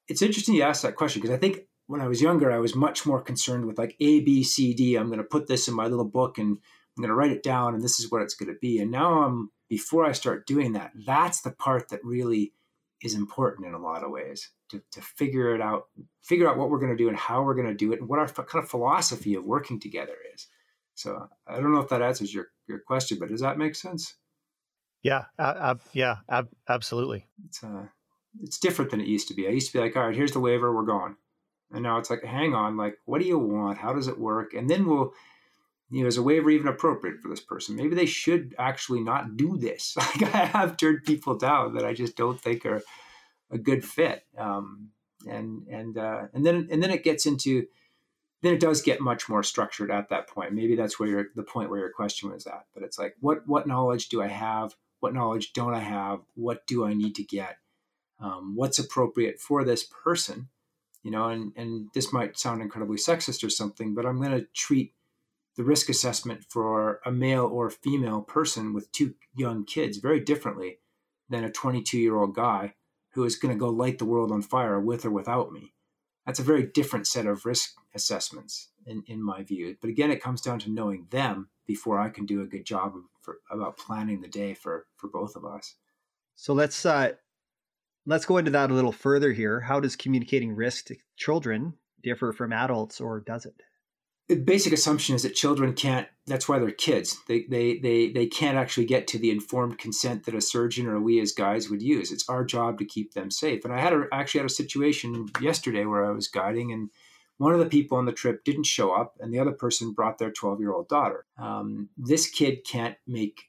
it's interesting you ask that question, because I think when I was younger, I was much more concerned with like A, B, C, D. I'm going to put this in my little book and I'm going to write it down and this is what it's going to be. And now before I start doing that, that's the part that really is important in a lot of ways, to figure it out, figure out what we're going to do and how we're going to do it and what our kind of philosophy of working together is. So I don't know if that answers your question, but does that make sense? Yeah. Absolutely. It's different than it used to be. I used to be like, all right, here's the waiver, we're going. And now it's like, hang on, like, what do you want? How does it work? And then we'll, is a waiver even appropriate for this person? Maybe they should actually not do this. Like, I have turned people down that I just don't think are a good fit. Then it does get much more structured at that point. Maybe that's where the point where your question was at. But it's like, what knowledge do I have? What knowledge don't I have? What do I need to get? What's appropriate for this person, and this might sound incredibly sexist or something, but I'm going to treat the risk assessment for a male or female person with two young kids very differently than a 22-year-old guy who is going to go light the world on fire with or without me. That's a very different set of risk assessments in my view. But again, it comes down to knowing them before I can do a good job about planning the day for both of us. So let's go into that a little further here. How does communicating risk to children differ from adults, or does it? The basic assumption is that children can't, that's why they're kids. They can't actually get to the informed consent that a surgeon or we as guides would use. It's our job to keep them safe. And I actually had a situation yesterday where I was guiding, and one of the people on the trip didn't show up, and the other person brought their 12-year-old daughter. This kid can't make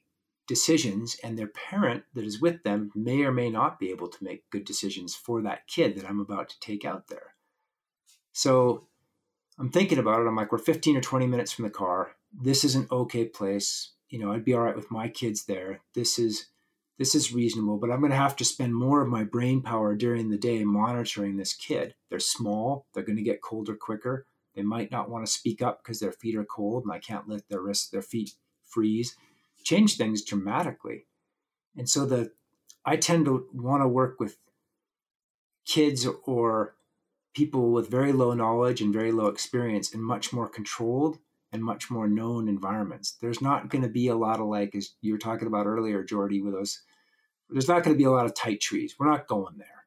decisions, and their parent that is with them may or may not be able to make good decisions for that kid that I'm about to take out there. So I'm thinking about it. I'm like, we're 15 or 20 minutes from the car. This is an okay place. I'd be all right with my kids there. This is reasonable, but I'm going to have to spend more of my brain power during the day monitoring this kid. They're small. They're going to get colder quicker. They might not want to speak up because their feet are cold, and I can't let their feet freeze. Change things dramatically. And so I tend to want to work with kids or people with very low knowledge and very low experience in much more controlled and much more known environments. There's not going to be a lot of, like, as you were talking about earlier, Jordy, with us, there's not going to be a lot of tight trees. We're not going there.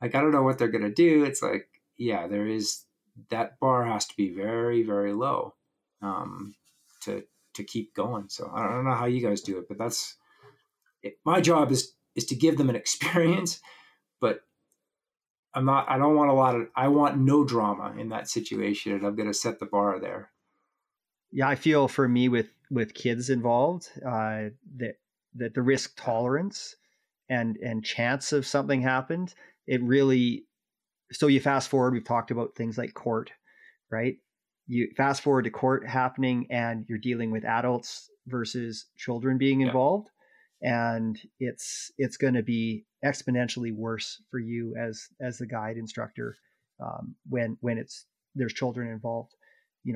Like, I don't know what they're going to do. It's like, yeah, there is, that bar has to be very, very low to keep going. So I don't know how you guys do it, but that's it. My job is to give them an experience, but I want no drama in that situation, and I'm going to set the bar there. Yeah. I feel for me with kids involved, that the risk tolerance and chance of something happened, it really, so you fast forward, we've talked about things like court, right? You fast forward to court happening, and you're dealing with adults versus children being involved. And it's going to be exponentially worse for you as the guide instructor when there's children involved.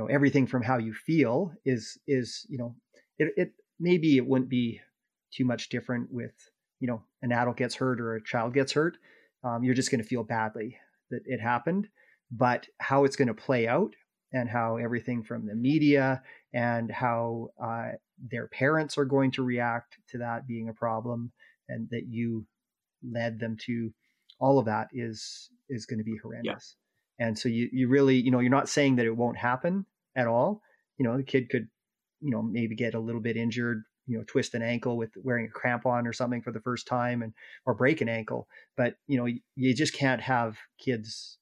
Everything from how you feel is it maybe it wouldn't be too much different with an adult gets hurt or a child gets hurt, You're just going to feel badly that it happened. But how it's going to play out and how everything from the media and how their parents are going to react to that being a problem and that you led them to, all of that is going to be horrendous. Yeah. And so you really, you're not saying that it won't happen at all. The kid could, maybe get a little bit injured, twist an ankle with wearing a crampon or something for the first time or break an ankle. But, you just can't have kids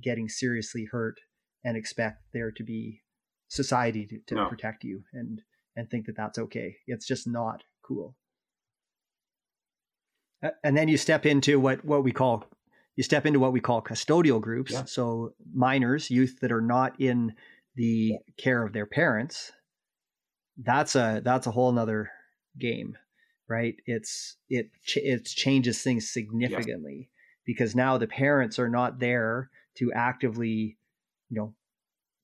getting seriously hurt and expect there to be society to protect you and think that that's okay. It's just not cool. And then you step into what we call custodial groups. Yeah. So minors, youth that are not in the care of their parents. That's a whole nother game, right? It changes things significantly because now the parents are not there to actively,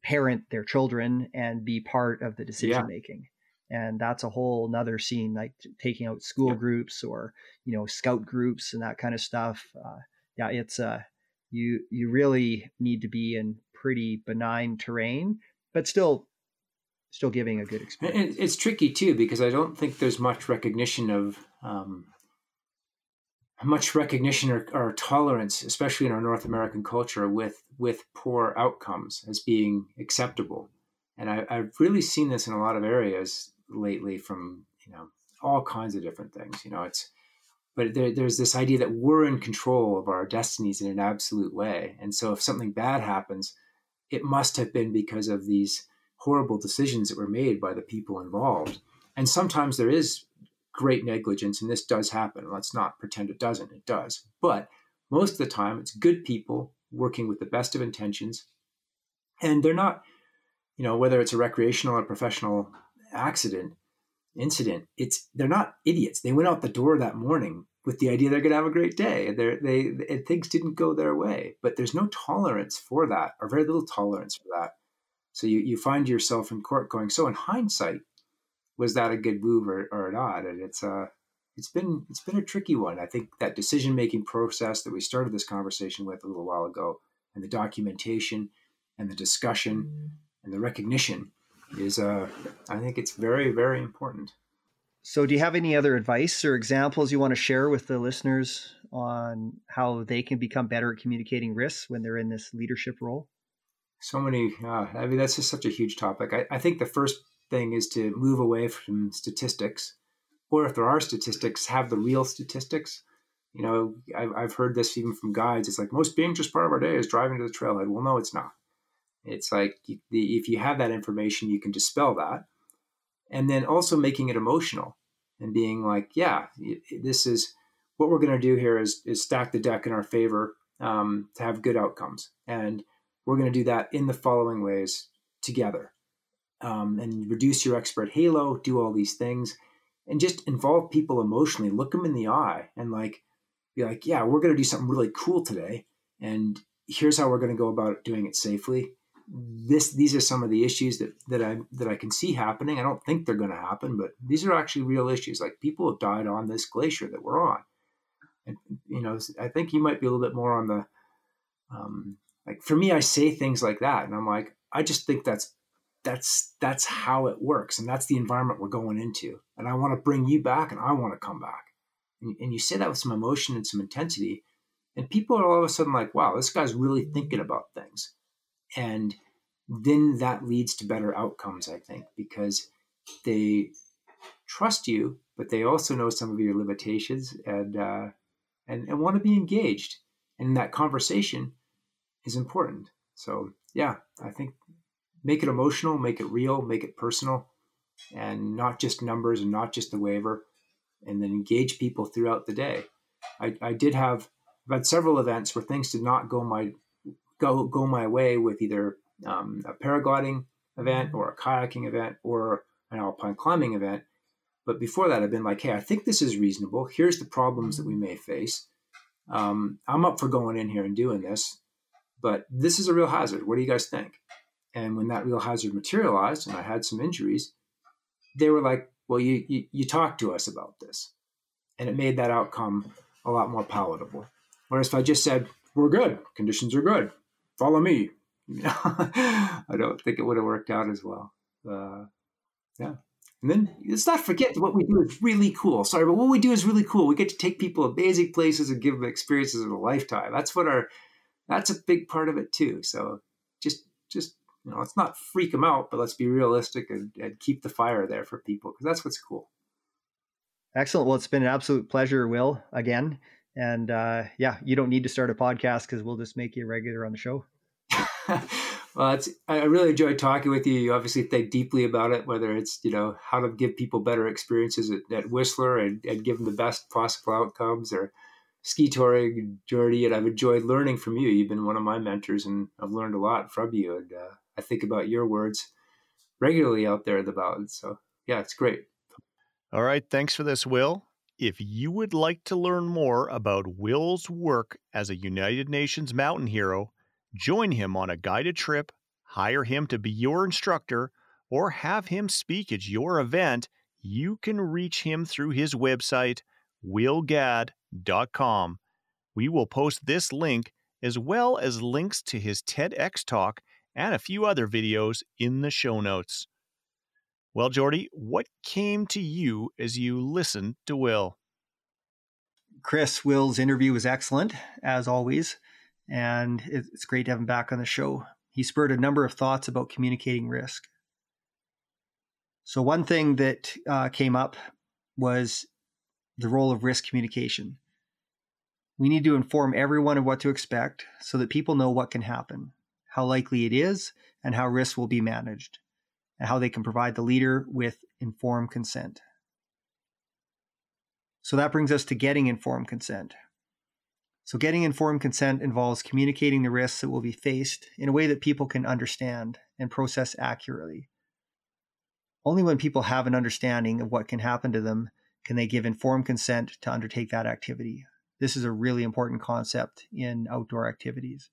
parent their children and be part of the decision making. And that's a whole nother scene, like taking out school groups or, scout groups and that kind of stuff. You really need to be in pretty benign terrain, but still giving a good experience. It's tricky too, because I don't think there's much recognition of, or tolerance, especially in our North American culture, with poor outcomes as being acceptable. And I've really seen this in a lot of areas lately from, all kinds of different things, but there's this idea that we're in control of our destinies in an absolute way. And so if something bad happens, it must have been because of these horrible decisions that were made by the people involved. And sometimes there is great negligence, and this does happen. Let's not pretend it doesn't. It does. But most of the time, it's good people working with the best of intentions. And they're not, whether it's a recreational or professional incident, they're not idiots. They went out the door that morning with the idea they're going to have a great day. Things didn't go their way, but there's no tolerance for that, or very little tolerance for that. So you find yourself in court going, so in hindsight, was that a good move or not? And it's been a tricky one. I think that decision-making process that we started this conversation with a little while ago, and the documentation and the discussion and the recognition is, I think it's very, very important. So do you have any other advice or examples you want to share with the listeners on how they can become better at communicating risks when they're in this leadership role? So many, that's just such a huge topic. I think the first thing is to move away from statistics, or if there are statistics, have the real statistics. I've heard this even from guides. It's like, most dangerous part of our day is driving to the trailhead. Well, no, it's not. It's like, if you have that information, you can dispel that. And then also making it emotional and being like, this is what we're going to do here is stack the deck in our favor to have good outcomes. And we're going to do that in the following ways together, and reduce your expert halo, do all these things, and just involve people emotionally, look them in the eye and be like, yeah, we're going to do something really cool today. And here's how we're going to go about doing it safely. These are some of the issues that I can see happening. I don't think they're going to happen, but these are actually real issues. Like, people have died on this glacier that we're on. And, I think you might be a little bit more on the, like, for me, I say things like that, and I'm like, I just think that's how it works, and that's the environment we're going into. And I want to bring you back, and I want to come back. And you say that with some emotion and some intensity, and people are all of a sudden like, wow, this guy's really thinking about things. And then that leads to better outcomes, I think, because they trust you, but they also know some of your limitations and want to be engaged in that conversation. Is important. So I think make it emotional, make it real, make it personal, and not just numbers and not just the waiver, and then engage people throughout the day. I've had several events where things did not go my way, with either a paragliding event or a kayaking event or an alpine climbing event. But before that, I've been like, hey, I think this is reasonable. Here's the problems that we may face. I'm up for going in here and doing this. But this is a real hazard. What do you guys think? And when that real hazard materialized and I had some injuries, they were like, well, you talked to us about this. And it made that outcome a lot more palatable. Whereas if I just said, we're good, conditions are good, follow me, you know, I don't think it would have worked out as well. Yeah. And then let's not forget that what we do is really cool. Sorry, but what we do is really cool. We get to take people amazing places and give them experiences of a lifetime. That's a big part of it too. So just, you know, let's not freak them out, but let's be realistic and keep the fire there for people, because that's what's cool. Excellent. Well, it's been an absolute pleasure, Will, again. And yeah, you don't need to start a podcast because we'll just make you a regular on the show. Well, I really enjoyed talking with you. You obviously think deeply about it, whether it's, you know, how to give people better experiences at Whistler and give them the best possible outcomes, or ski touring, Jordy. And I've enjoyed learning from you. You've been one of my mentors, and I've learned a lot from you. And I think about your words regularly out there in the mountains. So yeah, it's great. All right. Thanks for this, Will. If you would like to learn more about Will's work as a United Nations mountain hero, join him on a guided trip, hire him to be your instructor, or have him speak at your event, you can reach him through his website, willgadd.com. We will post this link as well as links to his TEDx talk and a few other videos in the show notes. Well, Jordy, what came to you as you listened to Will? Will's interview was excellent, as always, and it's great to have him back on the show. He spurred a number of thoughts about communicating risk. So one thing that came up was the role of risk communication. We need to inform everyone of what to expect so that people know what can happen, how likely it is, and how risks will be managed, and how they can provide the leader with informed consent. So that brings us to getting informed consent. So getting informed consent involves communicating the risks that will be faced in a way that people can understand and process accurately. Only when people have an understanding of what can happen to them can they give informed consent to undertake that activity. This is a really important concept in outdoor activities.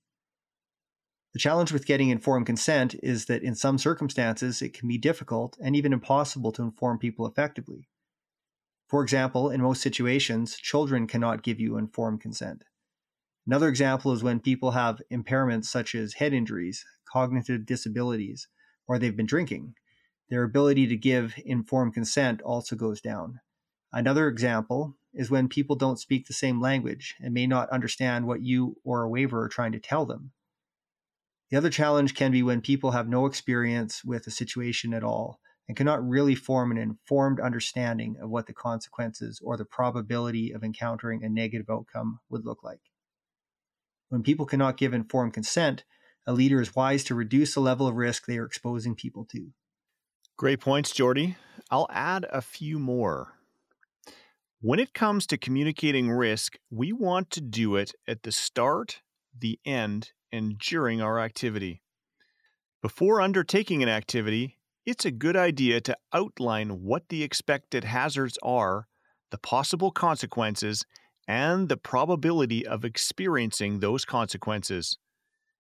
The challenge with getting informed consent is that in some circumstances, it can be difficult and even impossible to inform people effectively. For example, in most situations, children cannot give you informed consent. Another example is when people have impairments such as head injuries, cognitive disabilities, or they've been drinking. Their ability to give informed consent also goes down. Another example is when people don't speak the same language and may not understand what you or a waiver are trying to tell them. The other challenge can be when people have no experience with a situation at all and cannot really form an informed understanding of what the consequences or the probability of encountering a negative outcome would look like. When people cannot give informed consent, a leader is wise to reduce the level of risk they are exposing people to. Great points, Jordy. I'll add a few more. When it comes to communicating risk, we want to do it at the start, the end, and during our activity. Before undertaking an activity, it's a good idea to outline what the expected hazards are, the possible consequences, and the probability of experiencing those consequences.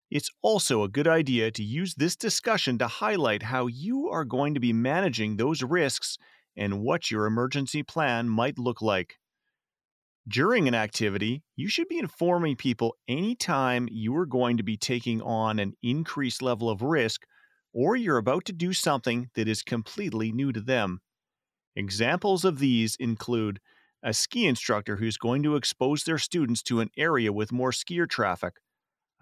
It's also a good idea to use this discussion to highlight how you are going to be managing those risks and what your emergency plan might look like. During an activity, you should be informing people anytime you are going to be taking on an increased level of risk or you're about to do something that is completely new to them. Examples of these include a ski instructor who's going to expose their students to an area with more skier traffic,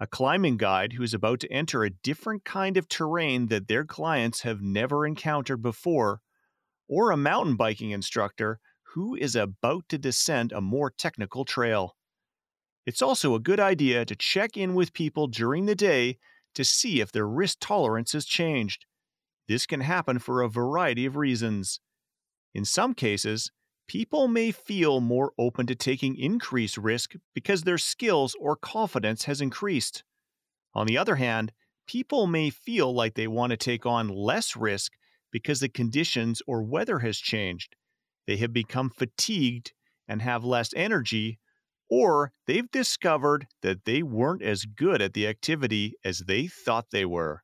a climbing guide who's about to enter a different kind of terrain that their clients have never encountered before, or a mountain biking instructor who is about to descend a more technical trail. It's also a good idea to check in with people during the day to see if their risk tolerance has changed. This can happen for a variety of reasons. In some cases, people may feel more open to taking increased risk because their skills or confidence has increased. On the other hand, people may feel like they want to take on less risk because the conditions or weather has changed. They have become fatigued and have less energy, or they've discovered that they weren't as good at the activity as they thought they were.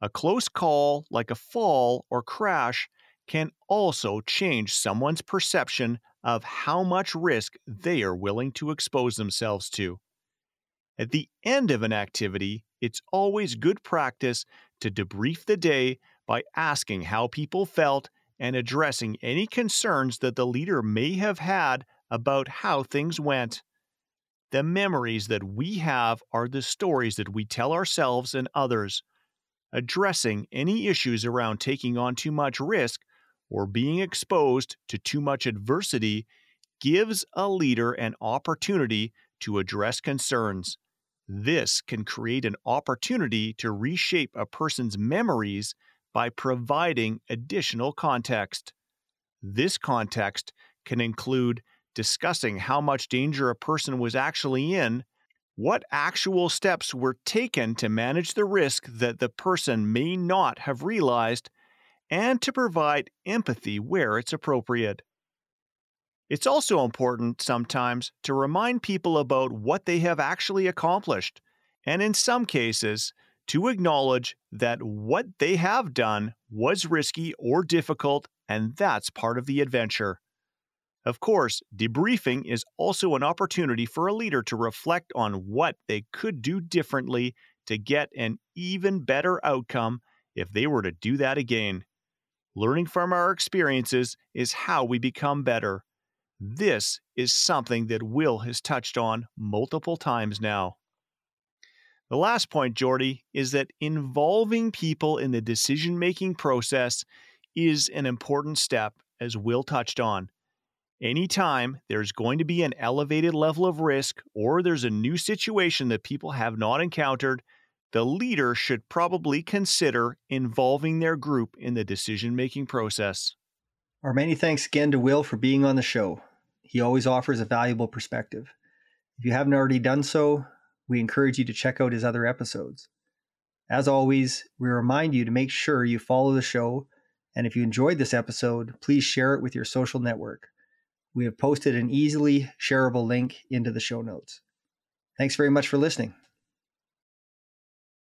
A close call, like a fall or crash, can also change someone's perception of how much risk they are willing to expose themselves to. At the end of an activity, it's always good practice to debrief the day by asking how people felt and addressing any concerns that the leader may have had about how things went. The memories that we have are the stories that we tell ourselves and others. Addressing any issues around taking on too much risk or being exposed to too much adversity gives a leader an opportunity to address concerns. This can create an opportunity to reshape a person's memories by providing additional context. This context can include discussing how much danger a person was actually in, what actual steps were taken to manage the risk that the person may not have realized, and to provide empathy where it's appropriate. It's also important sometimes to remind people about what they have actually accomplished, and in some cases, to acknowledge that what they have done was risky or difficult, and that's part of the adventure. Of course, debriefing is also an opportunity for a leader to reflect on what they could do differently to get an even better outcome if they were to do that again. Learning from our experiences is how we become better. This is something that Will has touched on multiple times now. The last point, Jordy, is that involving people in the decision-making process is an important step, as Will touched on. Anytime there's going to be an elevated level of risk or there's a new situation that people have not encountered, the leader should probably consider involving their group in the decision-making process. Our many thanks again to Will for being on the show. He always offers a valuable perspective. If you haven't already done so, we encourage you to check out his other episodes. As always, we remind you to make sure you follow the show, and if you enjoyed this episode, please share it with your social network. We have posted an easily shareable link into the show notes. Thanks very much for listening.